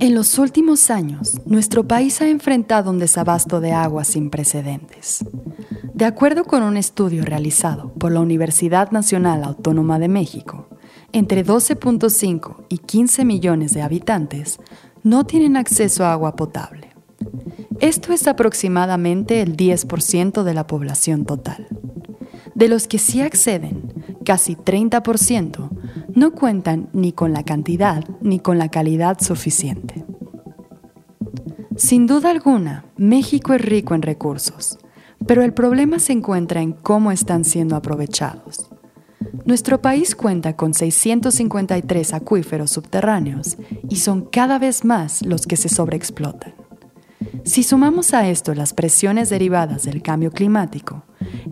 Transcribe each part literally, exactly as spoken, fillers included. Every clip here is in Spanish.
En los últimos años, nuestro país ha enfrentado un desabasto de agua sin precedentes. De acuerdo con un estudio realizado por la Universidad Nacional Autónoma de México, entre doce punto cinco y quince millones de habitantes no tienen acceso a agua potable. Esto es aproximadamente el diez por ciento de la población total. De los que sí acceden, casi treinta por ciento, no cuentan ni con la cantidad ni con la calidad suficiente. Sin duda alguna, México es rico en recursos, pero el problema se encuentra en cómo están siendo aprovechados. Nuestro país cuenta con seiscientos cincuenta y tres acuíferos subterráneos y son cada vez más los que se sobreexplotan. Si sumamos a esto las presiones derivadas del cambio climático,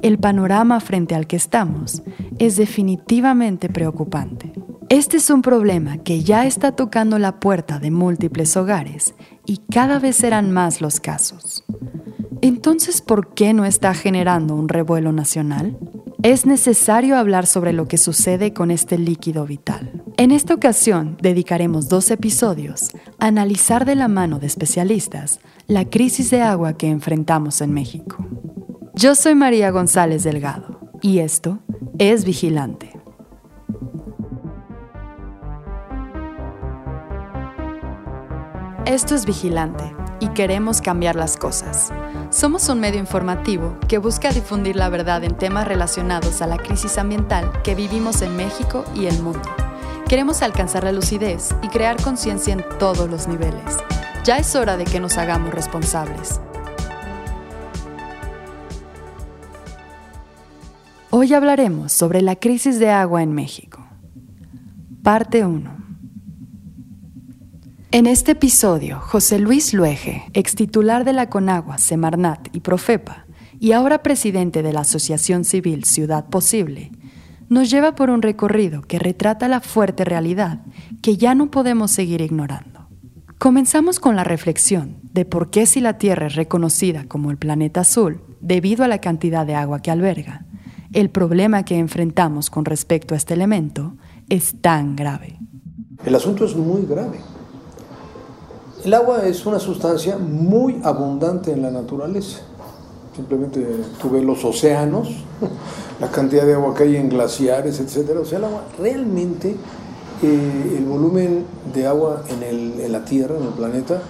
el panorama frente al que estamos es definitivamente preocupante. Este es un problema que ya está tocando la puerta de múltiples hogares y cada vez serán más los casos. Entonces, ¿por qué no está generando un revuelo nacional? Es necesario hablar sobre lo que sucede con este líquido vital. En esta ocasión, dedicaremos dos episodios a analizar de la mano de especialistas la crisis de agua que enfrentamos en México. Yo soy María González Delgado y esto es Vigilante. Esto es Vigilante y queremos cambiar las cosas. Somos un medio informativo que busca difundir la verdad en temas relacionados a la crisis ambiental que vivimos en México y el mundo. Queremos alcanzar la lucidez y crear conciencia en todos los niveles. Ya es hora de que nos hagamos responsables. Hoy hablaremos sobre la crisis de agua en México. Parte uno. En este episodio, José Luis Luege, ex titular de la Conagua, Semarnat y Profepa, y ahora presidente de la Asociación Civil Ciudad Posible, nos lleva por un recorrido que retrata la fuerte realidad que ya no podemos seguir ignorando. Comenzamos con la reflexión de por qué, si la Tierra es reconocida como el planeta azul debido a la cantidad de agua que alberga, el problema que enfrentamos con respecto a este elemento es tan grave. El asunto es muy grave. El agua es una sustancia muy abundante en la naturaleza. Simplemente tú ves los océanos, la cantidad de agua que hay en glaciares, etcétera. O sea, el agua realmente, eh, el volumen de agua en, el, en la Tierra, en el planeta,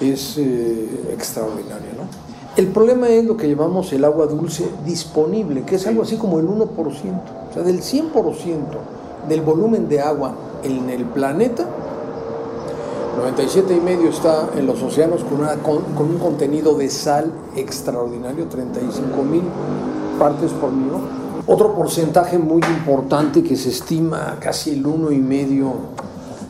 es eh, extraordinario, ¿no? El problema es lo que llamamos el agua dulce disponible, que es algo así como el uno por ciento. O sea, del cien por ciento del volumen de agua en el planeta, noventa y siete coma cinco por ciento está en los océanos con, una, con, con un contenido de sal extraordinario, treinta y cinco mil partes por millón. Otro porcentaje muy importante, que se estima casi el uno coma cinco por ciento,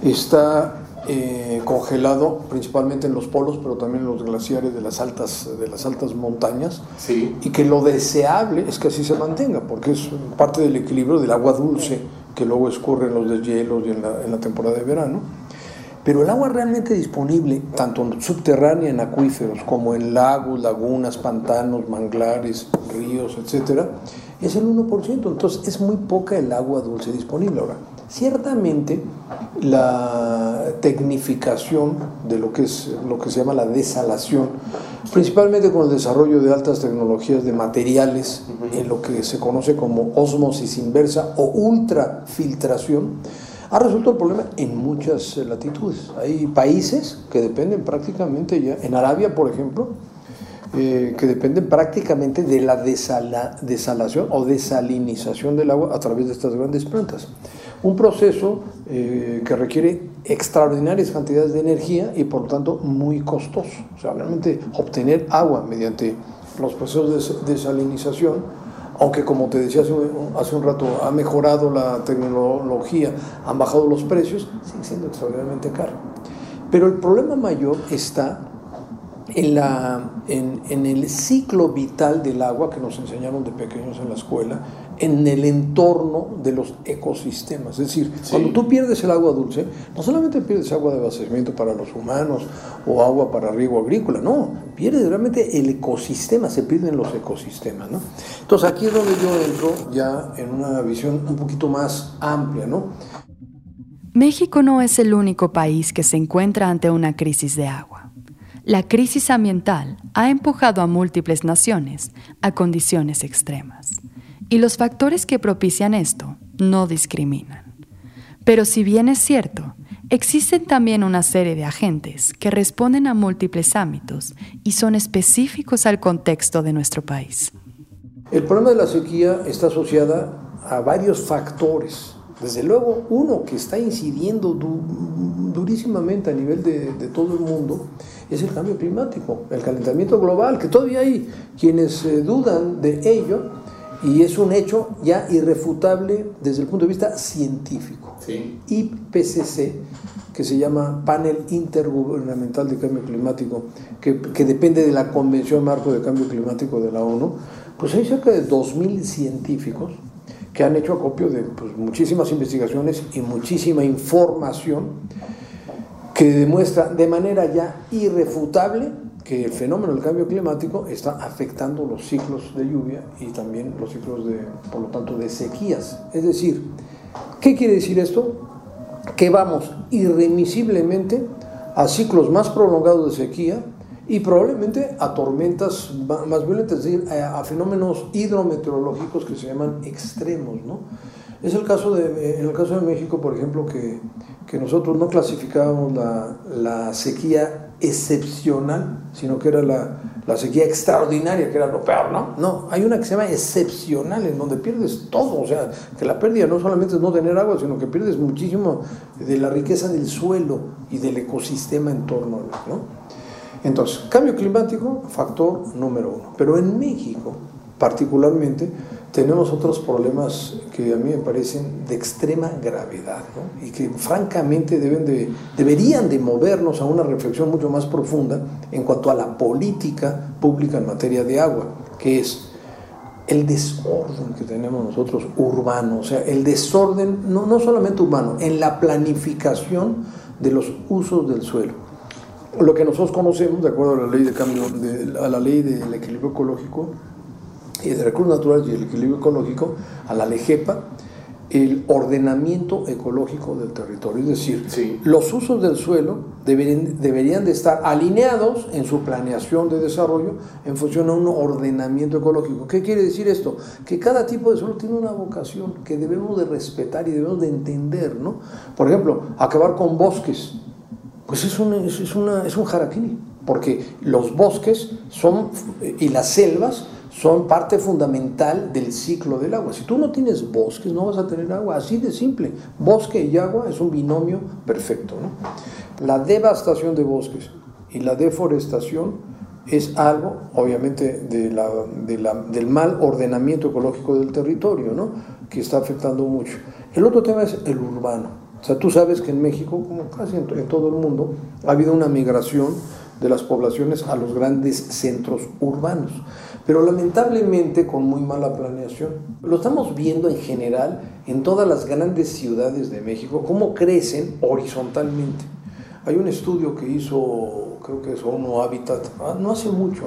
está Eh, congelado principalmente en los polos, pero también en los glaciares de las altas, de las altas montañas, sí. Y que lo deseable es que así se mantenga, porque es parte del equilibrio del agua dulce que luego escurre en los deshielos y en la, en la temporada de verano. Pero el agua realmente disponible, tanto subterránea en acuíferos como en lagos, lagunas, pantanos, manglares, ríos, etcétera, es el uno por ciento. Entonces es muy poca el agua dulce disponible ahora. Ciertamente, la tecnificación de lo que es lo que se llama la desalación, principalmente con el desarrollo de altas tecnologías de materiales, en lo que se conoce como ósmosis inversa o ultrafiltración, ha resuelto el problema en muchas latitudes. Hay países que dependen prácticamente ya, en Arabia, por ejemplo, Eh, que dependen prácticamente de la desala, desalación o desalinización del agua a través de estas grandes plantas. Un proceso eh, que requiere extraordinarias cantidades de energía y por lo tanto muy costoso. O sea, realmente obtener agua mediante los procesos de desalinización, aunque como te decía hace un, hace un rato, ha mejorado la tecnología, han bajado los precios, sigue siendo extraordinariamente caro. Pero el problema mayor está En, la, en, en el ciclo vital del agua que nos enseñaron de pequeños en la escuela, en el entorno de los ecosistemas. Es decir, sí. Cuando tú pierdes el agua dulce, no solamente pierdes agua de abastecimiento para los humanos o agua para riego agrícola, no, pierdes realmente el ecosistema, se pierden los ecosistemas, ¿no? Entonces aquí es donde yo entro ya en una visión un poquito más amplia, ¿no? México no es el único país que se encuentra ante una crisis de agua. La crisis ambiental ha empujado a múltiples naciones a condiciones extremas, y los factores que propician esto no discriminan. Pero si bien es cierto, existen también una serie de agentes que responden a múltiples ámbitos y son específicos al contexto de nuestro país. El problema de la sequía está asociada a varios factores. Desde luego, uno que está incidiendo du- durísimamente a nivel de, de todo el mundo es el cambio climático, el calentamiento global, que todavía hay quienes eh, dudan de ello, y es un hecho ya irrefutable desde el punto de vista científico. Sí. I P C C, que se llama Panel Intergubernamental de Cambio Climático, que, que depende de la Convención Marco de Cambio Climático de la ONU, pues hay cerca de dos mil científicos que han hecho acopio de pues, muchísimas investigaciones y muchísima información que demuestra de manera ya irrefutable que el fenómeno del cambio climático está afectando los ciclos de lluvia y también los ciclos, de, por lo tanto, de sequías. Es decir, ¿qué quiere decir esto? Que vamos irremisiblemente a ciclos más prolongados de sequía y probablemente a tormentas más violentas, es decir, a, a fenómenos hidrometeorológicos que se llaman extremos, ¿no? Es el caso de, en el caso de México, por ejemplo, que, que nosotros no clasificábamos la, la sequía excepcional, sino que era la, la sequía extraordinaria, que era lo peor, ¿no? No, hay una que se llama excepcional, en donde pierdes todo, o sea, que la pérdida no solamente es no tener agua, sino que pierdes muchísimo de la riqueza del suelo y del ecosistema en torno a él, ¿no? Entonces, cambio climático, factor número uno. Pero en México, particularmente, tenemos otros problemas que a mí me parecen de extrema gravedad, ¿no? Y que francamente deben de, deberían de movernos a una reflexión mucho más profunda en cuanto a la política pública en materia de agua, que es el desorden que tenemos nosotros urbano, o sea, el desorden, no, no solamente urbano, en la planificación de los usos del suelo. Lo que nosotros conocemos, de acuerdo a la ley de cambio, de, a la ley del equilibrio ecológico y de recursos naturales y el equilibrio ecológico, a la ley G E P A, el ordenamiento ecológico del territorio, es decir, sí, los usos del suelo deberían, deberían de estar alineados en su planeación de desarrollo en función a un ordenamiento ecológico. ¿Qué quiere decir esto? Que cada tipo de suelo tiene una vocación que debemos de respetar y debemos de entender, ¿no? Por ejemplo, acabar con bosques. Pues es un, es una, es un harakiri, porque los bosques son, y las selvas son parte fundamental del ciclo del agua. Si tú no tienes bosques, no vas a tener agua, así de simple. Bosque y agua es un binomio perfecto, ¿no? La devastación de bosques y la deforestación es algo, obviamente, de la, de la, del mal ordenamiento ecológico del territorio, ¿no?, que está afectando mucho. El otro tema es el urbano. O sea, tú sabes que en México, como casi en, en todo el mundo, ha habido una migración de las poblaciones a los grandes centros urbanos, pero lamentablemente con muy mala planeación. Lo estamos viendo en general en todas las grandes ciudades de México, cómo crecen horizontalmente. Hay un estudio que hizo, creo que es ONU Habitat, no hace mucho,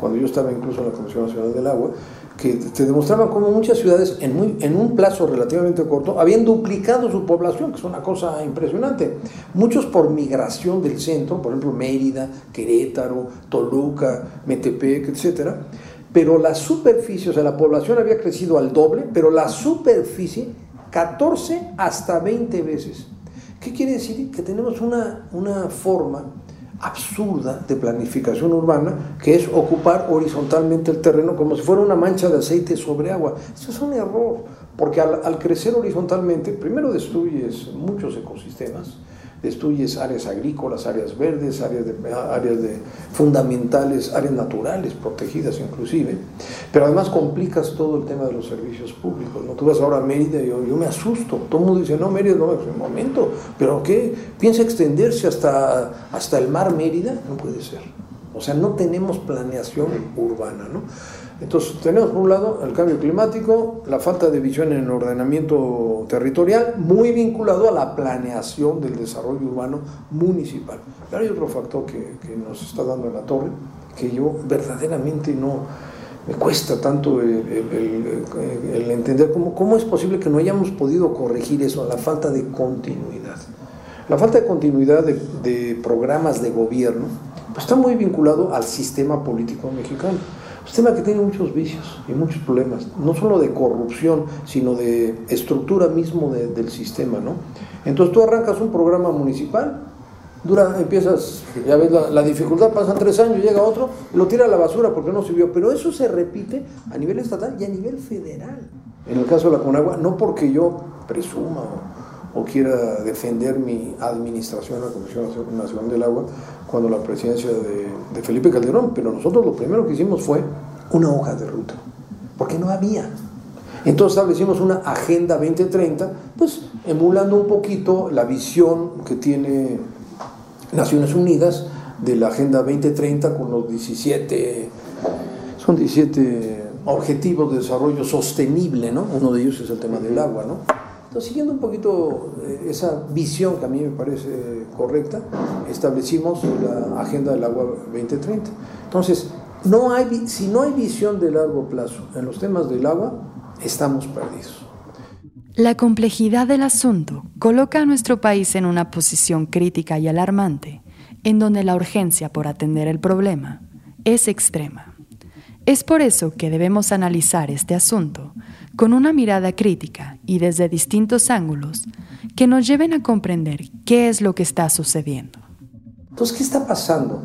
cuando yo estaba incluso en la Comisión Nacional del Agua, que te demostraban cómo muchas ciudades en, muy, en un plazo relativamente corto habían duplicado su población, que es una cosa impresionante. Muchos por migración del centro, por ejemplo Mérida, Querétaro, Toluca, Metepec, etcétera. Pero la superficie, o sea, la población había crecido al doble, pero la superficie catorce hasta veinte veces. ¿Qué quiere decir? Que tenemos una, una forma absurda de planificación urbana, que es ocupar horizontalmente el terreno como si fuera una mancha de aceite sobre agua. Eso es un error, porque al, al crecer horizontalmente, primero destruyes muchos ecosistemas, destruyes áreas agrícolas, áreas verdes, áreas, de, áreas de, fundamentales, áreas naturales, protegidas inclusive, pero además complicas todo el tema de los servicios públicos, ¿no? Tú vas ahora a Mérida y yo, yo me asusto, todo el mundo dice, no, Mérida no, es un momento, pero ¿qué? ¿Piensa extenderse hasta, hasta el mar Mérida? No puede ser, o sea, no tenemos planeación urbana, ¿no? Entonces tenemos por un lado el cambio climático, la falta de visión en el ordenamiento territorial, muy vinculado a la planeación del desarrollo urbano municipal. Pero hay otro factor que, que nos está dando en la torre, que yo verdaderamente no, me cuesta tanto el, el, el, el entender cómo, cómo es posible que no hayamos podido corregir eso, la falta de continuidad. La falta de continuidad de, de programas de gobierno pues está muy vinculado al sistema político mexicano. Un sistema que tiene muchos vicios y muchos problemas, no solo de corrupción, sino de estructura mismo de, del sistema, ¿no? Entonces tú arrancas un programa municipal, dura, empiezas, ya ves la, la dificultad, pasan tres años, llega otro, lo tira a la basura porque no sirvió, pero eso se repite a nivel estatal y a nivel federal. En el caso de la Conagua, no porque yo presuma o, o quiera defender mi administración, la Comisión Nacional del Agua, cuando la presidencia de, de Felipe Calderón, pero nosotros lo primero que hicimos fue una hoja de ruta, porque no había. Entonces establecimos una Agenda veinte treinta, pues emulando un poquito la visión que tiene Naciones Unidas de la Agenda veinte treinta con los diecisiete, son diecisiete objetivos de desarrollo sostenible, ¿no? Uno de ellos es el tema del agua, ¿no? Entonces, siguiendo un poquito esa visión que a mí me parece correcta, establecimos la Agenda del Agua veinte treinta. Entonces, no hay, si no hay visión de largo plazo en los temas del agua, estamos perdidos. La complejidad del asunto coloca a nuestro país en una posición crítica y alarmante, en donde la urgencia por atender el problema es extrema. Es por eso que debemos analizar este asunto con una mirada crítica y desde distintos ángulos que nos lleven a comprender qué es lo que está sucediendo. Entonces, ¿qué está pasando?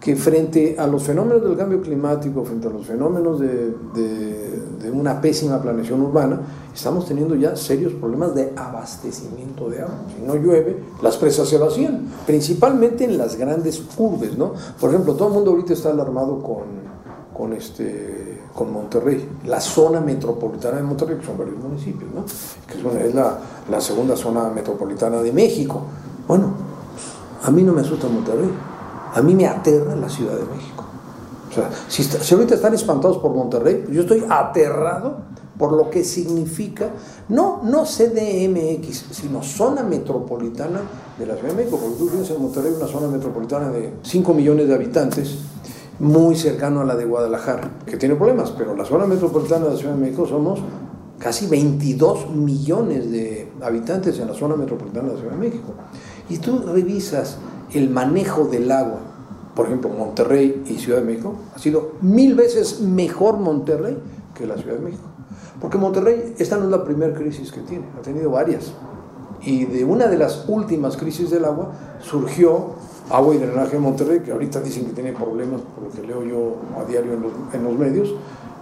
Que frente a los fenómenos del cambio climático, frente a los fenómenos de, de, de una pésima planeación urbana, estamos teniendo ya serios problemas de abastecimiento de agua. Si no llueve, las presas se vacían, principalmente en las grandes urbes, ¿no? Por ejemplo, todo el mundo ahorita está alarmado con... Con, este, con Monterrey, la zona metropolitana de Monterrey, que son varios municipios, ¿no? Que es, una, es la, la segunda zona metropolitana de México. Bueno, a mí no me asusta Monterrey, a mí me aterra la Ciudad de México. O sea, si, está, si ahorita están espantados por Monterrey, yo estoy aterrado por lo que significa, no, no C D M X, sino zona metropolitana de la Ciudad de México, porque tú piensas en Monterrey, una zona metropolitana de cinco millones de habitantes, muy cercano a la de Guadalajara, que tiene problemas, pero la zona metropolitana de la Ciudad de México somos casi veintidós millones de habitantes en la zona metropolitana de la Ciudad de México. Y tú revisas el manejo del agua, por ejemplo, Monterrey y Ciudad de México, ha sido mil veces mejor Monterrey que la Ciudad de México. Porque Monterrey, esta no es la primera crisis que tiene, ha tenido varias. Y de una de las últimas crisis del agua surgió agua y drenaje en Monterrey, que ahorita dicen que tiene problemas, por lo que leo yo a diario en los, en los medios,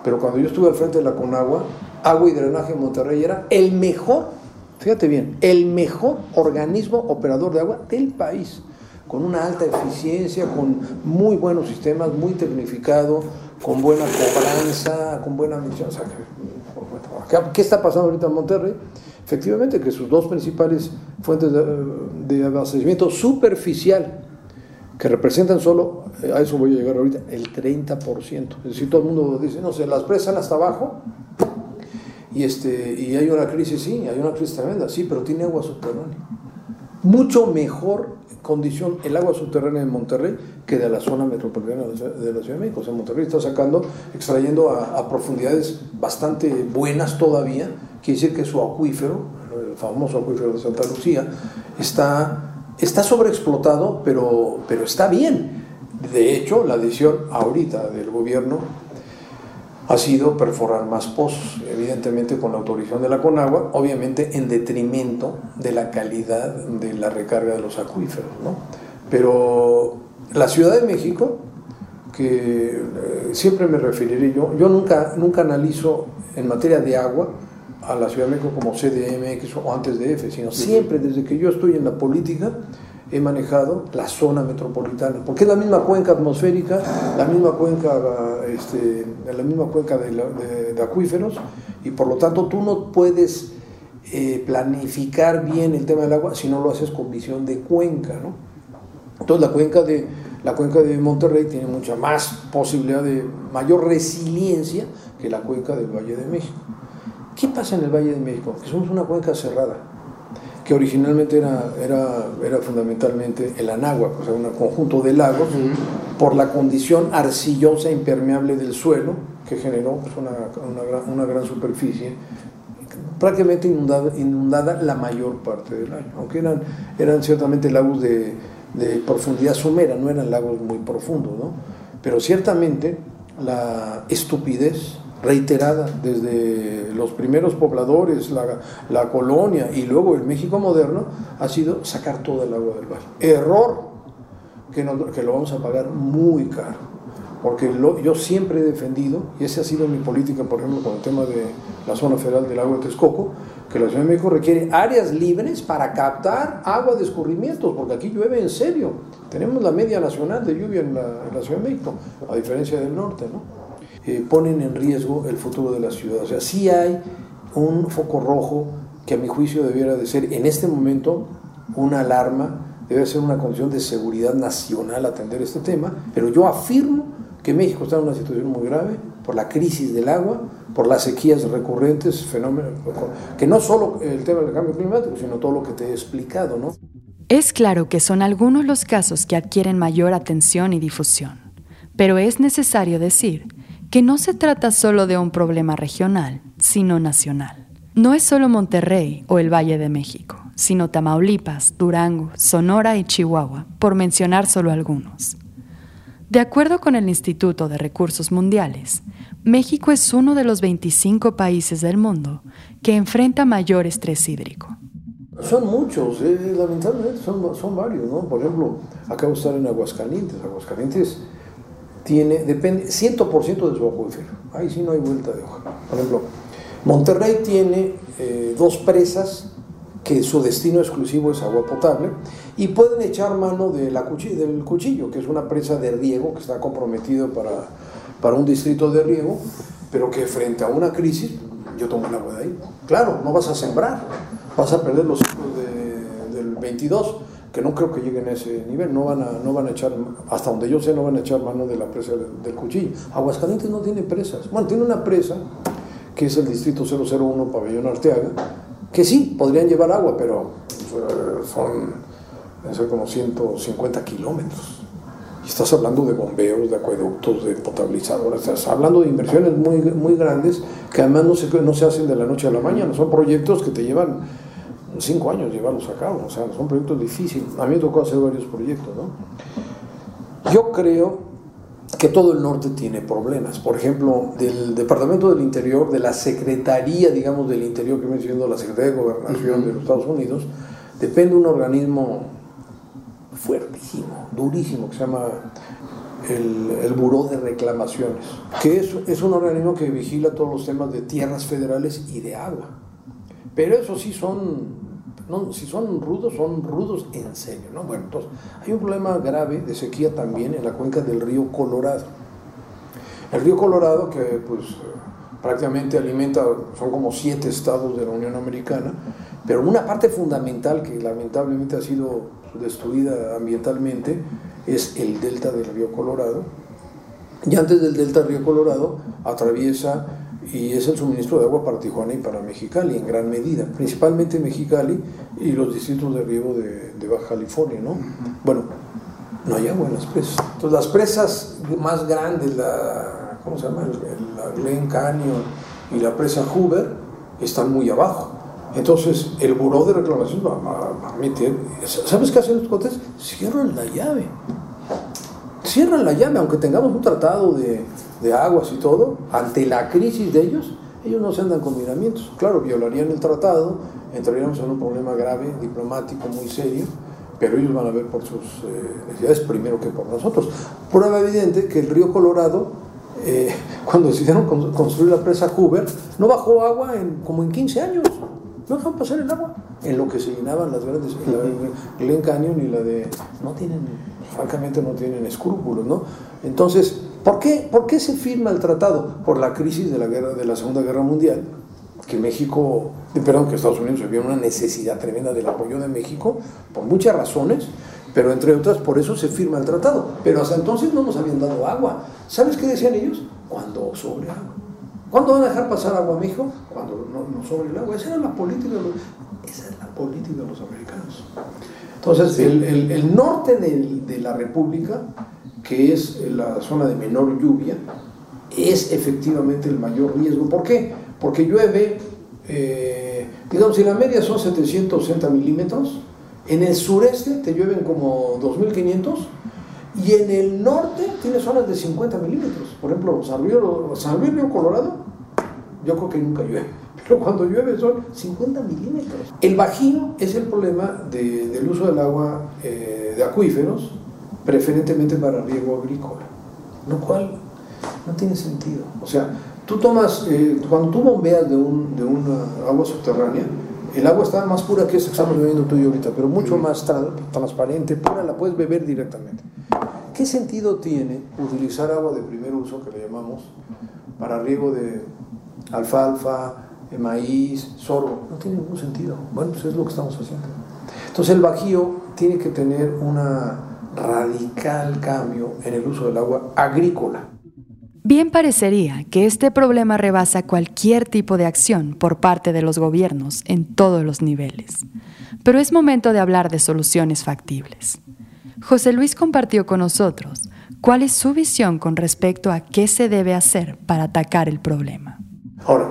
pero cuando yo estuve al frente de la Conagua, agua y drenaje en Monterrey era el mejor, fíjate bien, el mejor organismo operador de agua del país, con una alta eficiencia, con muy buenos sistemas, muy tecnificado, con buena cobranza, con buena misión. O sea, ¿qué está pasando ahorita en Monterrey? Efectivamente que sus dos principales fuentes de, de abastecimiento superficial, que representan solo, a eso voy a llegar ahorita, el treinta por ciento. Es decir, todo el mundo dice, no sé, las presas hasta abajo y, este, y hay una crisis, sí, hay una crisis tremenda, sí, pero tiene agua subterránea. Mucho mejor condición el agua subterránea de Monterrey que de la zona metropolitana de la Ciudad de México. O sea, Monterrey está sacando, extrayendo a, a profundidades bastante buenas todavía. Quiere decir que su acuífero, el famoso acuífero de Santa Lucía, está... Está sobreexplotado, pero, pero está bien. De hecho, la decisión ahorita del gobierno ha sido perforar más pozos, evidentemente con la autorización de la Conagua, obviamente en detrimento de la calidad de la recarga de los acuíferos, ¿no? Pero la Ciudad de México, que eh, siempre me referiré yo, yo nunca, nunca analizo en materia de agua a la Ciudad de México como C D M X o antes de F, sino siempre desde que yo estoy en la política he manejado la zona metropolitana, porque es la misma cuenca atmosférica, la misma cuenca, este, la misma cuenca de, de, de acuíferos, y por lo tanto tú no puedes eh, planificar bien el tema del agua si no lo haces con visión de cuenca, ¿no? Entonces la cuenca de la cuenca de Monterrey tiene mucha más posibilidad de mayor resiliencia que la cuenca del Valle de México. ¿Qué pasa en el Valle de México? Que somos una cuenca cerrada, que originalmente era, era, era fundamentalmente el anáhuac, o sea, un conjunto de lagos, por la condición arcillosa impermeable del suelo, que generó pues, una, una, una gran superficie prácticamente inundada, inundada la mayor parte del año, aunque eran, eran ciertamente lagos de, de profundidad somera, no eran lagos muy profundos, ¿no? Pero ciertamente la estupidez reiterada desde los primeros pobladores, la, la colonia y luego el México moderno ha sido sacar todo el agua del valle. Error que, nos, que lo vamos a pagar muy caro. Porque lo, yo siempre he defendido, y esa ha sido mi política, por ejemplo, con el tema de la zona federal del lago de Texcoco, que la Ciudad de México requiere áreas libres para captar agua de escurrimientos, porque aquí llueve en serio. Tenemos la media nacional de lluvia en la, en la Ciudad de México, a diferencia del norte, ¿no? Eh, ponen en riesgo el futuro de la ciudad. O sea, sí hay un foco rojo que a mi juicio debiera de ser, en este momento, una alarma, debe ser una condición de seguridad nacional atender este tema, pero yo afirmo que México está en una situación muy grave por la crisis del agua, por las sequías recurrentes, fenómenos que no solo el tema del cambio climático, sino todo lo que te he explicado, ¿no? Es claro que son algunos los casos que adquieren mayor atención y difusión, pero es necesario decir que no se trata solo de un problema regional, sino nacional. No es solo Monterrey o el Valle de México, sino Tamaulipas, Durango, Sonora y Chihuahua, por mencionar solo algunos. De acuerdo con el Instituto de Recursos Mundiales, México es uno de los veinticinco países del mundo que enfrenta mayor estrés hídrico. Son muchos, eh, lamentablemente son, son varios, ¿no? Por ejemplo, acabo de estar en Aguascalientes. Aguascalientes tiene, depende, cien por ciento de su acuífero. Ahí sí no hay vuelta de hoja. Por ejemplo, Monterrey tiene eh, dos presas que su destino exclusivo es agua potable, y pueden echar mano de la cuchillo, del Cuchillo, que es una presa de riego que está comprometido para, para un distrito de riego, pero que frente a una crisis, yo tomo el agua de ahí. Claro, no vas a sembrar, vas a perder los ciclos de, del veintidós, que no creo que lleguen a ese nivel, no van a, no van a echar, hasta donde yo sé, no van a echar mano de la presa del, del Cuchillo. Aguascalientes no tiene presas. Bueno, tiene una presa, que es el distrito cero cero uno, Pabellón Arteaga, que sí, podrían llevar agua, pero son, son como ciento cincuenta kilómetros. Y estás hablando de bombeos, de acueductos, de potabilizadoras, estás hablando de inversiones muy, muy grandes que además no se, no se hacen de la noche a la mañana, son proyectos que te llevan cinco años llevarlos a cabo, o sea, son proyectos difíciles. A mí me tocó hacer varios proyectos, ¿no? Yo creo que todo el norte tiene problemas, por ejemplo, del Departamento del Interior, de la Secretaría, digamos, del Interior, que viene siendo la Secretaría de Gobernación uh-huh. de los Estados Unidos, depende un organismo fuertísimo, durísimo, que se llama el, el Buró de Reclamaciones, que es, es un organismo que vigila todos los temas de tierras federales y de agua. Pero eso sí son... No, si son rudos, son rudos en serio, ¿no? Bueno, entonces, hay un problema grave de sequía también en la cuenca del río Colorado. El río Colorado, que pues prácticamente alimenta, son como siete estados de la Unión Americana, pero una parte fundamental que lamentablemente ha sido destruida ambientalmente es el delta del río Colorado. Y antes del delta del río Colorado atraviesa... y es el suministro de agua para Tijuana y para Mexicali en gran medida, principalmente Mexicali y los distritos de riego de, de Baja California, ¿no? Bueno, no hay agua en las presas. Entonces, las presas más grandes, la, ¿cómo se llama? La Glen Canyon y la presa Hoover, están muy abajo. Entonces, el buró de reclamación va a meter... ¿Sabes qué hacen los cotes? Cierran la llave. Cierran la llave, aunque tengamos un tratado de... de aguas y todo, ante la crisis de ellos, ellos no se andan con miramientos. Claro, violarían el tratado, entraríamos en un problema grave, diplomático, muy serio, pero ellos van a ver por sus eh, necesidades primero que por nosotros. Prueba evidente que el río Colorado, eh, cuando decidieron con- construir la presa Hoover, no bajó agua en, como en quince años. No dejaron pasar el agua. En lo que se llenaban las grandes, la de Glen Canyon y la de... No tienen, francamente no tienen escrúpulos, ¿no? Entonces... ¿Por qué? ¿Por qué se firma el tratado? Por la crisis de la, guerra, de la Segunda Guerra Mundial, que México, perdón, que Estados Unidos se vio una necesidad tremenda del apoyo de México, por muchas razones, pero entre otras, por eso se firma el tratado. Pero hasta entonces no nos habían dado agua. ¿Sabes qué decían ellos? Cuando sobre agua. ¿Cuándo van a dejar pasar agua a México? Cuando no, no sobre el agua. Esa era la política de los, esa es la política de los americanos. Entonces, el, el, el norte de, de la República, que es la zona de menor lluvia, es efectivamente el mayor riesgo. ¿Por qué? Porque llueve, eh, digamos, si la media son setecientos sesenta milímetros, en el sureste te llueven como dos mil quinientos, y en el norte tiene zonas de cincuenta milímetros. Por ejemplo, San Luis, San Luis Río Colorado, yo creo que nunca llueve, pero cuando llueve son cincuenta milímetros. El Bajío es el problema de, del uso del agua eh, de acuíferos, preferentemente para riego agrícola, lo cual no tiene sentido. O sea, tú tomas, eh, cuando tú bombeas de, un, de una agua subterránea, el agua está más pura que esta que estamos bebiendo tú y yo ahorita, pero mucho más transparente, pura, la puedes beber directamente. ¿Qué sentido tiene utilizar agua de primer uso, que le llamamos, para riego de alfalfa, de maíz, sorgo? No tiene ningún sentido. Bueno, pues es lo que estamos haciendo. Entonces el Bajío tiene que tener un radical cambio en el uso del agua agrícola. Bien parecería que este problema rebasa cualquier tipo de acción por parte de los gobiernos en todos los niveles, pero es momento de hablar de soluciones factibles. José Luis compartió con nosotros cuál es su visión con respecto a qué se debe hacer para atacar el problema. Ahora,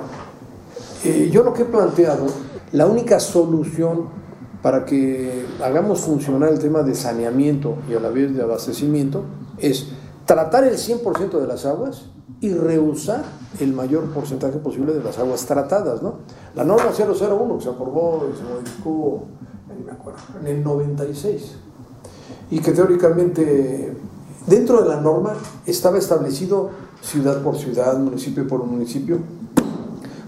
eh, yo lo que he planteado, la única solución para que hagamos funcionar el tema de saneamiento y a la vez de abastecimiento es tratar el cien por ciento de las aguas y rehusar el mayor porcentaje posible de las aguas tratadas, ¿no? La norma cero cero uno que se aprobó y se modificó, no me acuerdo, en el noventa y seis, y que teóricamente dentro de la norma estaba establecido ciudad por ciudad, municipio por municipio,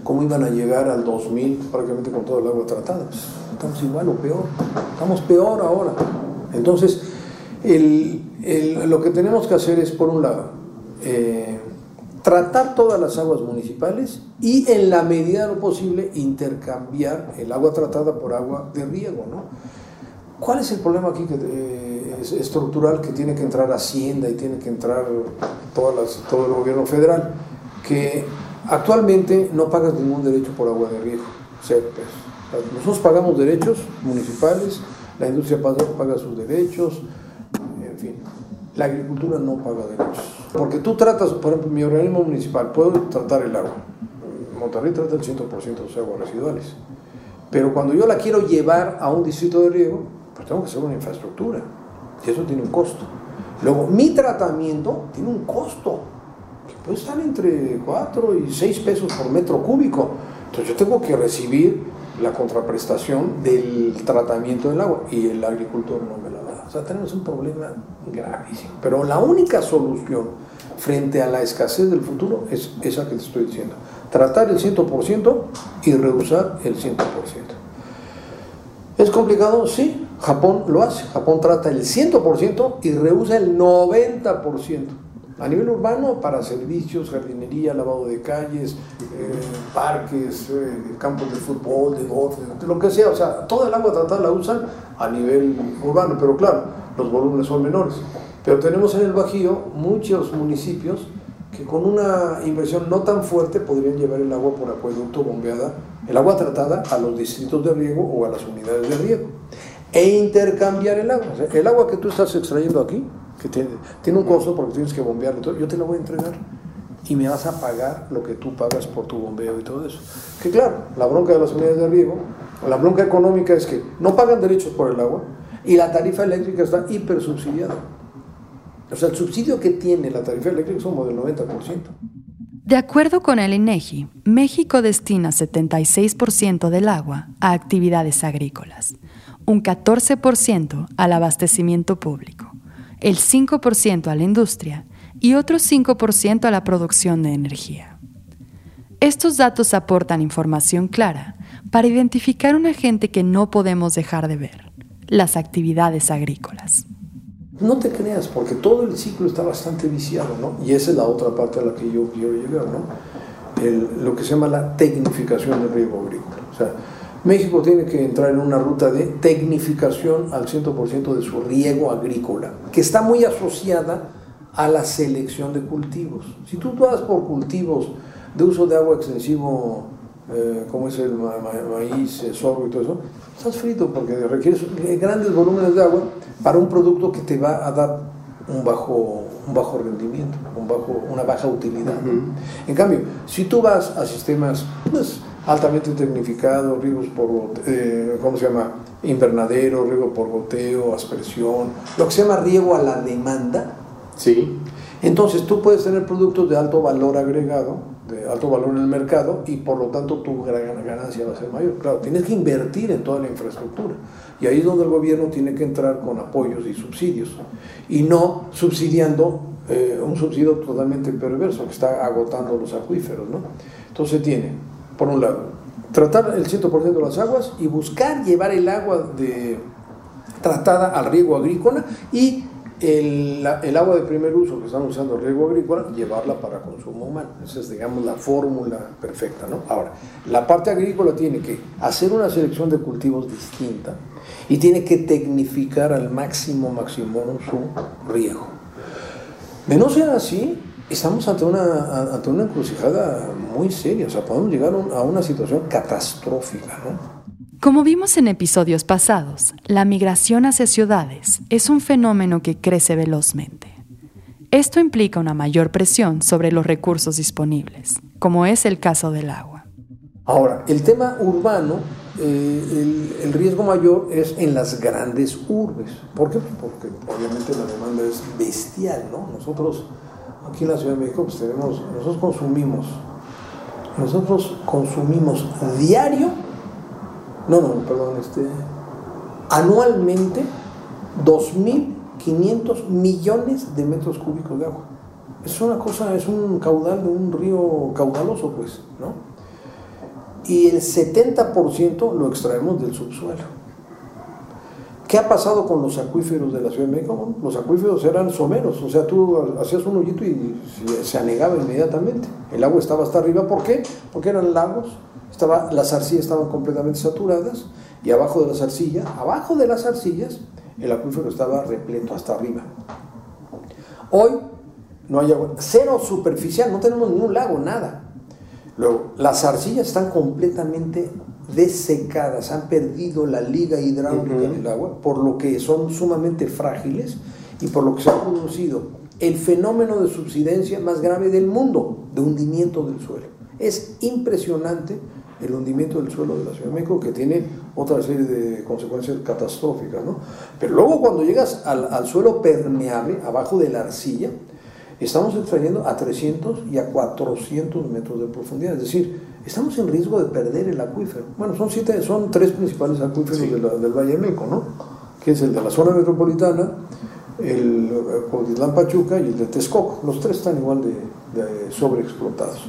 cómo iban a llegar al dos mil prácticamente con todo el agua tratada. Estamos igual o peor, estamos peor ahora. Entonces, el... El, lo que tenemos que hacer es, por un lado, eh, tratar todas las aguas municipales y, en la medida de lo posible, intercambiar el agua tratada por agua de riego, ¿no? ¿Cuál es el problema aquí que, eh, es estructural que tiene que entrar Hacienda y tiene que entrar todas las, todo el gobierno federal? Que actualmente no pagas ningún derecho por agua de riego. O sea, pues, nosotros pagamos derechos municipales, la industria paga, paga sus derechos. La agricultura no paga derechos. Porque tú tratas, por ejemplo, mi organismo municipal, puedo tratar el agua. Monterrey trata el cien por ciento de sus aguas residuales. Pero cuando yo la quiero llevar a un distrito de riego, pues tengo que hacer una infraestructura. Y eso tiene un costo. Luego, mi tratamiento tiene un costo, que puede estar entre cuatro y seis pesos por metro cúbico. Entonces yo tengo que recibir la contraprestación del tratamiento del agua. Y el agricultor no me la da. O sea, tenemos un problema gravísimo. Pero la única solución frente a la escasez del futuro es esa que te estoy diciendo. Tratar el cien por ciento y rehusar el cien por ciento. ¿Es complicado? Sí. Japón lo hace. Japón trata el cien por ciento y rehúsa el noventa por ciento. A nivel urbano, para servicios, jardinería, lavado de calles, eh, parques, eh, campos de fútbol, de golf, de lo que sea. O sea, toda el agua tratada la usan a nivel urbano, pero claro, los volúmenes son menores. Pero tenemos en el Bajío muchos municipios que con una inversión no tan fuerte podrían llevar el agua por acueducto bombeada, el agua tratada a los distritos de riego o a las unidades de riego. E intercambiar el agua. O sea, el agua que tú estás extrayendo aquí, que tiene, tiene un costo porque tienes que bombearlo, entonces yo te lo voy a entregar y me vas a pagar lo que tú pagas por tu bombeo y todo eso. Que claro, la bronca de las unidades de riego, la bronca económica es que no pagan derechos por el agua y la tarifa eléctrica está hiper subsidiada. O sea, el subsidio que tiene la tarifa eléctrica somos del noventa por ciento. De acuerdo con el INEGI, México destina setenta y seis por ciento del agua a actividades agrícolas, un catorce por ciento al abastecimiento público, el cinco por ciento a la industria y otro cinco por ciento a la producción de energía. Estos datos aportan información clara para identificar un agente que no podemos dejar de ver, las actividades agrícolas. No te creas, porque todo el ciclo está bastante viciado, ¿no? Y esa es la otra parte a la que yo quiero llegar, ¿no? El, lo que se llama la tecnificación del riego agrícola. O sea, México tiene que entrar en una ruta de tecnificación al cien por ciento de su riego agrícola, que está muy asociada a la selección de cultivos. Si tú vas por cultivos de uso de agua extensivo, eh, como es el ma- ma- maíz, el sorgo y todo eso, estás frito porque requieres grandes volúmenes de agua para un producto que te va a dar un bajo un bajo rendimiento, un bajo, una baja utilidad. Uh-huh. En cambio, si tú vas a sistemas pues, altamente tecnificados, riegos por eh, ¿cómo se llama? invernadero, riego por goteo, aspersión, lo que se llama riego a la demanda, sí. Entonces tú puedes tener productos de alto valor agregado, de alto valor en el mercado, y por lo tanto tu ganancia va a ser mayor. Claro, tienes que invertir en toda la infraestructura, y ahí es donde el gobierno tiene que entrar con apoyos y subsidios, y no subsidiando eh, un subsidio totalmente perverso que está agotando los acuíferos, ¿no? Entonces tiene, por un lado, tratar el cien por ciento de las aguas y buscar llevar el agua de, tratada al riego agrícola, y El, el agua de primer uso que están usando el riego agrícola, llevarla para consumo humano. Esa es, digamos, la fórmula perfecta, ¿no? Ahora, la parte agrícola tiene que hacer una selección de cultivos distinta y tiene que tecnificar al máximo, máximo su riego. De no ser así, estamos ante una, ante una encrucijada muy seria. O sea, podemos llegar a una situación catastrófica, ¿no? Como vimos en episodios pasados, la migración hacia ciudades es un fenómeno que crece velozmente. Esto implica una mayor presión sobre los recursos disponibles, como es el caso del agua. Ahora, el tema urbano, eh, el, el riesgo mayor es en las grandes urbes. ¿Por qué? Porque obviamente la demanda es bestial, ¿no? Nosotros, aquí en la Ciudad de México, pues tenemos, nosotros consumimos, nosotros consumimos diario... No, no, perdón, este, anualmente dos mil quinientos millones de metros cúbicos de agua. Es una cosa, es un caudal de un río caudaloso, pues, ¿no? Y el setenta por ciento lo extraemos del subsuelo. ¿Qué ha pasado con los acuíferos de la Ciudad de México? Bueno, los acuíferos eran someros, o sea, tú hacías un hoyito y se anegaba inmediatamente. El agua estaba hasta arriba, ¿por qué? Porque eran lagos. Estaba, las arcillas estaban completamente saturadas, y abajo de las arcillas, abajo de las arcillas, el acuífero estaba repleto hasta arriba. Hoy no hay agua, cero superficial, no tenemos ningún lago, nada. Luego, las arcillas están completamente desecadas, han perdido la liga hidráulica uh-huh. del agua, por lo que son sumamente frágiles y por lo que se ha producido el fenómeno de subsidencia más grave del mundo, de hundimiento del suelo. Es impresionante el hundimiento del suelo de la Ciudad de México, que tiene otra serie de consecuencias catastróficas, ¿no? Pero luego, cuando llegas al, al suelo permeable, abajo de la arcilla, estamos extrayendo a trescientos y a cuatrocientos metros de profundidad. Es decir, estamos en riesgo de perder el acuífero. Bueno, son, siete, son tres principales acuíferos sí. de la, del Valle de México, ¿no? Que es el de la zona metropolitana, el Cuautitlán Pachuca y el de Texcoco. Los tres están igual de, de sobreexplotados.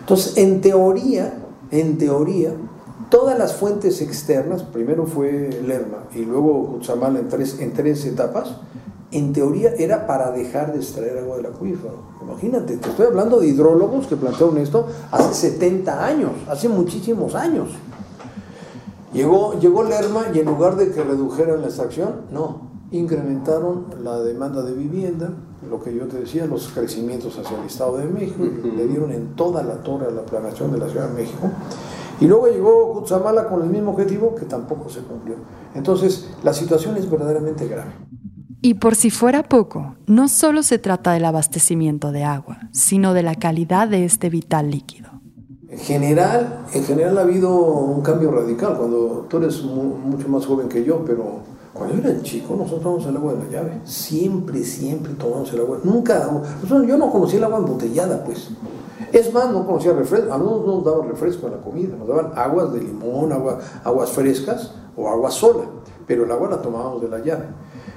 Entonces, en teoría, en teoría, todas las fuentes externas, primero fue Lerma y luego Cutzamala en tres, en tres etapas, en teoría era para dejar de extraer agua del acuífero. Imagínate, te estoy hablando de hidrólogos que plantearon esto hace setenta años, hace muchísimos años. Llegó, llegó Lerma y en lugar de que redujeran la extracción, no, incrementaron la demanda de vivienda, lo que yo te decía, los crecimientos hacia el Estado de México, uh-huh. le dieron en toda la torre a la planeación de la Ciudad de México, y luego llegó Cutzamala con el mismo objetivo que tampoco se cumplió. Entonces, la situación es verdaderamente grave. Y por si fuera poco, no solo se trata del abastecimiento de agua, sino de la calidad de este vital líquido. En general, en general ha habido un cambio radical. Cuando tú eres mu- mucho más joven que yo, pero... Cuando yo era chico, nosotros tomamos el agua de la llave. Siempre, siempre tomamos el agua. Nunca, nosotros, yo no conocía el agua embotellada, pues. Es más, no conocía refresco. A nosotros no nos daban refresco en la comida. Nos daban aguas de limón, agua, aguas frescas o agua sola. Pero el agua la tomábamos de la llave.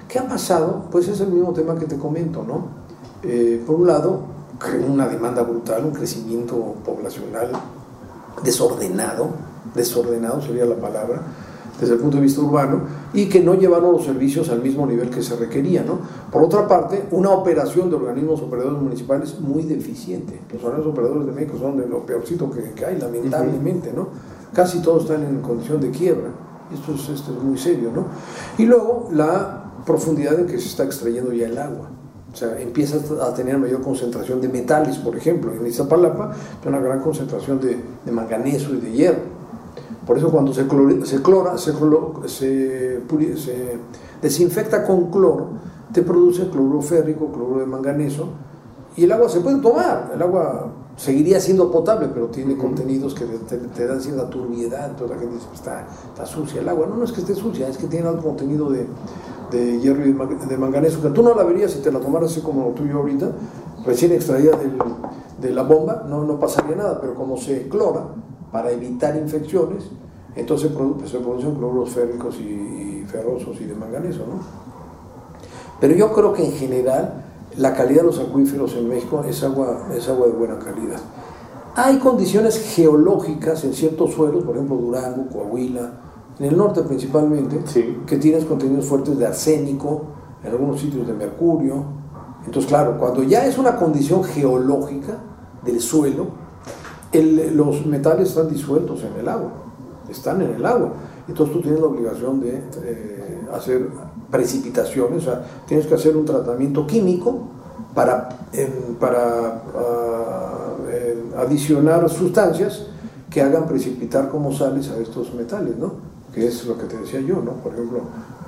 ¿Qué ha pasado? Pues es el mismo tema que te comento, ¿no? Eh, por un lado, una demanda brutal, un crecimiento poblacional desordenado. Desordenado sería la palabra. Desde el punto de vista urbano, y que no llevaron los servicios al mismo nivel que se requería, ¿no? Por otra parte, una operación de organismos operadores municipales muy deficiente. Los organismos operadores de México son de lo peorcito que, que hay, lamentablemente, ¿no? Casi todos están en condición de quiebra. Esto es, esto es muy serio, ¿no? Y luego, la profundidad en que se está extrayendo ya el agua. O sea, empieza a tener mayor concentración de metales, por ejemplo. En Iztapalapa hay una gran concentración de, de manganeso y de hierro. Por eso cuando se, clore, se clora, se, cloro, se, se desinfecta con cloro, te produce cloruro férrico, cloruro de manganeso, y el agua se puede tomar, el agua seguiría siendo potable, pero tiene contenidos que te, te dan cierta turbiedad. Entonces la gente dice, está, está sucia el agua. No, no es que esté sucia, es que tiene alto contenido de, de hierro y de manganeso, que tú no la verías si te la tomaras así como lo tuyo ahorita, recién extraída del, de la bomba, no, no pasaría nada, pero como se clora para evitar infecciones, entonces produ se producen cloruros férricos y, y ferrosos y de manganeso, ¿no? Pero yo creo que en general la calidad de los acuíferos en México es agua, es agua de buena calidad. Hay condiciones geológicas en ciertos suelos, por ejemplo Durango, Coahuila, en el norte principalmente, sí, que tienes contenidos fuertes de arsénico, en algunos sitios de mercurio. Entonces, claro, cuando ya es una condición geológica del suelo, el, los metales están disueltos en el agua, están en el agua. Entonces tú tienes la obligación de eh, hacer precipitaciones, o sea, tienes que hacer un tratamiento químico para, eh, para uh, eh, adicionar sustancias que hagan precipitar como sales a estos metales, ¿no? Que es lo que te decía yo, ¿no? Por ejemplo,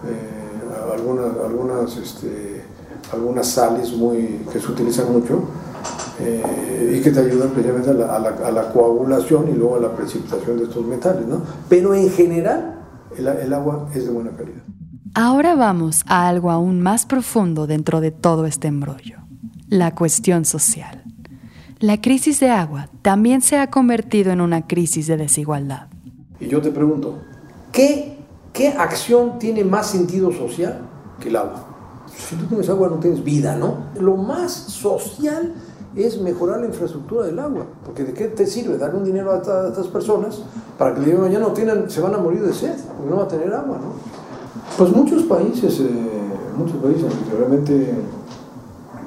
eh, algunas, algunas, este, algunas sales muy, que se utilizan mucho eh, y que te ayudan precisamente a la, a, la, a la coagulación y luego a la precipitación de estos metales, ¿no? Pero en general, el, el agua es de buena calidad. Ahora vamos a algo aún más profundo dentro de todo este embrollo, la cuestión social. La crisis de agua también se ha convertido en una crisis de desigualdad. Y yo te pregunto, ¿qué, qué acción tiene más sentido social que el agua? Si tú tienes agua no tienes vida, ¿no? Lo más social es mejorar la infraestructura del agua, porque ¿de qué te sirve dar un dinero a, esta, a estas personas para que el día de mañana no tienen, se van a morir de sed, porque no va a tener agua, ¿no? Pues muchos países, eh, muchos países, realmente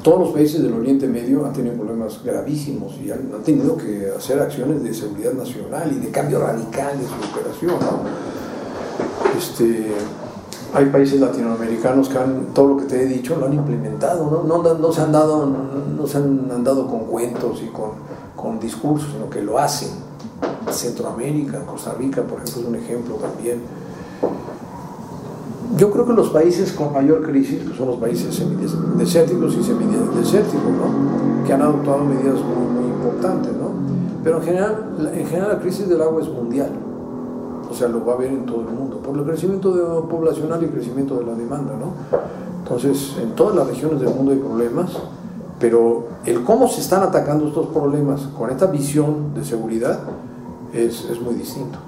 todos los países del Oriente Medio han tenido problemas gravísimos y han, han tenido que hacer acciones de seguridad nacional y de cambio radical de su operación, ¿no? Este, hay países latinoamericanos que han, todo lo que te he dicho lo han implementado, no, no, no, se, han dado, no, no se han andado con cuentos y con, con discursos, sino que lo hacen. Centroamérica, Costa Rica, por ejemplo, es un ejemplo también. Yo creo que los países con mayor crisis pues son los países semidesérticos y semidesérticos, ¿no? Que han adoptado medidas muy, muy importantes, ¿no? Pero en general, en general la crisis del agua es mundial, o sea, lo va a haber en todo el mundo, por el crecimiento de, poblacional y el crecimiento de la demanda, ¿no? Entonces, en todas las regiones del mundo hay problemas, pero el cómo se están atacando estos problemas con esta visión de seguridad es, es muy distinto.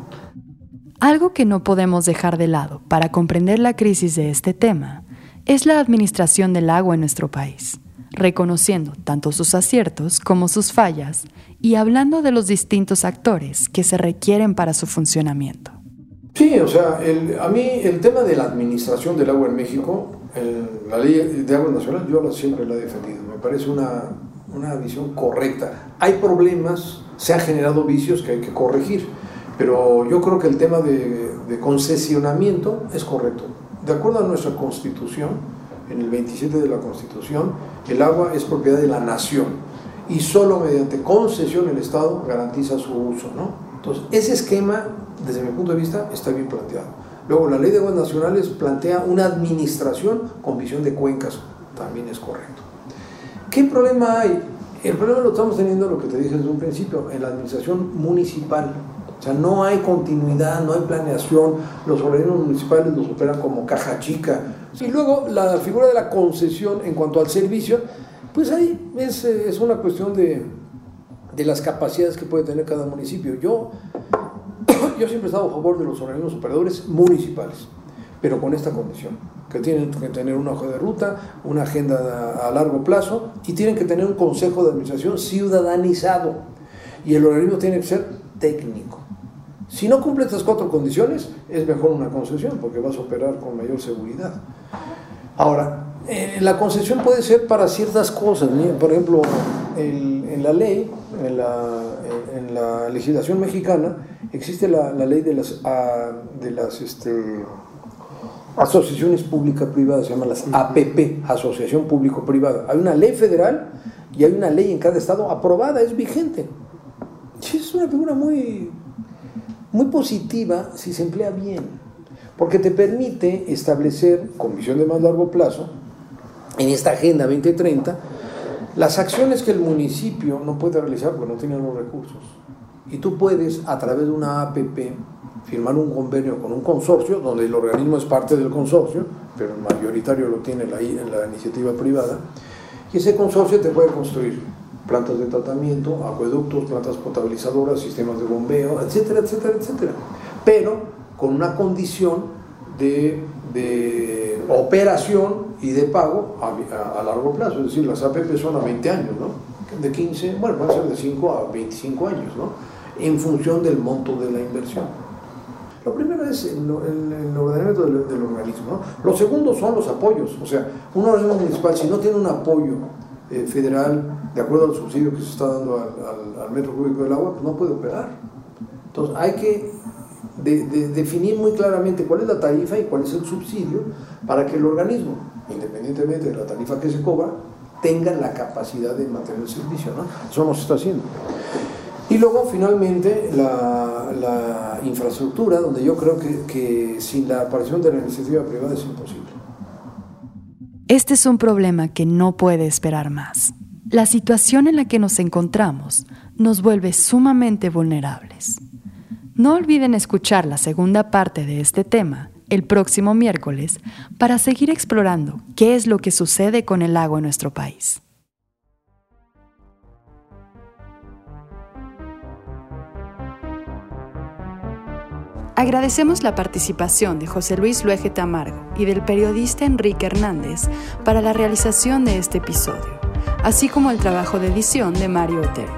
Algo que no podemos dejar de lado para comprender la crisis de este tema es la administración del agua en nuestro país, reconociendo tanto sus aciertos como sus fallas y hablando de los distintos actores que se requieren para su funcionamiento. Sí, o sea, el, a mí el tema de la administración del agua en México, el, la ley de agua nacional, yo siempre la he defendido, me parece una, una visión correcta. Hay problemas, se han generado vicios que hay que corregir. Pero yo creo que el tema de, de concesionamiento es correcto. De acuerdo a nuestra Constitución, en el veintisiete de la Constitución, el agua es propiedad de la nación y solo mediante concesión el Estado garantiza su uso, ¿no? Entonces, ese esquema, desde mi punto de vista, está bien planteado. Luego, la Ley de Aguas Nacionales plantea una administración con visión de cuencas, también es correcto. ¿Qué problema hay? El problema lo estamos teniendo, lo que te dije desde un principio, en la administración municipal. O sea, no hay continuidad, no hay planeación, los organismos municipales los operan como caja chica. Y luego la figura de la concesión en cuanto al servicio, pues ahí es, es una cuestión de, de las capacidades que puede tener cada municipio. Yo, yo siempre he estado a favor de los organismos operadores municipales, pero con esta condición, que tienen que tener una hoja de ruta, una agenda a largo plazo y tienen que tener un consejo de administración ciudadanizado. Y el organismo tiene que ser técnico. Si no cumple estas cuatro condiciones, es mejor una concesión, porque vas a operar con mayor seguridad. Ahora, eh, la concesión puede ser para ciertas cosas, ¿sí? Por ejemplo, el, en la ley, en la, en, en la legislación mexicana, existe la, la ley de las, a, de las este, asociaciones público-privadas, se llaman las A P P, Asociación Público-Privada. Hay una ley federal y hay una ley en cada estado aprobada, es vigente. Es una figura muy... muy positiva si se emplea bien, porque te permite establecer, con visión de más largo plazo, en esta Agenda veinte treinta, las acciones que el municipio no puede realizar porque no tiene los recursos. Y tú puedes, a través de una A P P, firmar un convenio con un consorcio, donde el organismo es parte del consorcio, pero el mayoritario lo tiene la, la iniciativa privada, y ese consorcio te puede construir plantas de tratamiento, acueductos, plantas potabilizadoras, sistemas de bombeo, etcétera, etcétera, etcétera. Pero con una condición de, de operación y de pago a, a, a largo plazo, es decir, las A P P son a veinte años, ¿no? De quince, bueno, pueden ser de cinco a veinticinco años, ¿no? En función del monto de la inversión. Lo primero es el, el, el ordenamiento del, del organismo, ¿no? Lo segundo son los apoyos, o sea, un organismo municipal, si no tiene un apoyo eh, federal, de acuerdo al subsidio que se está dando al, al, al metro cúbico del agua, pues no puede operar. Entonces hay que de, de, definir muy claramente cuál es la tarifa y cuál es el subsidio para que el organismo, independientemente de la tarifa que se cobra, tenga la capacidad de mantener el servicio, ¿no? Eso no se está haciendo. Y luego, finalmente, la, la infraestructura, donde yo creo que, que sin la aparición de la iniciativa privada es imposible. Este es un problema que no puede esperar más. La situación en la que nos encontramos nos vuelve sumamente vulnerables. No olviden escuchar la segunda parte de este tema el próximo miércoles para seguir explorando qué es lo que sucede con el agua en nuestro país. Agradecemos la participación de José Luis Luege Tamargo y del periodista Enrique Hernández para la realización de este episodio, así como el trabajo de edición de Mario Otero.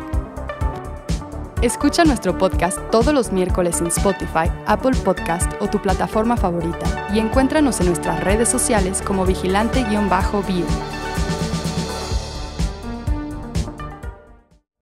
Escucha nuestro podcast todos los miércoles en Spotify, Apple Podcast o tu plataforma favorita y encuéntranos en nuestras redes sociales como vigilante guión bajo bio.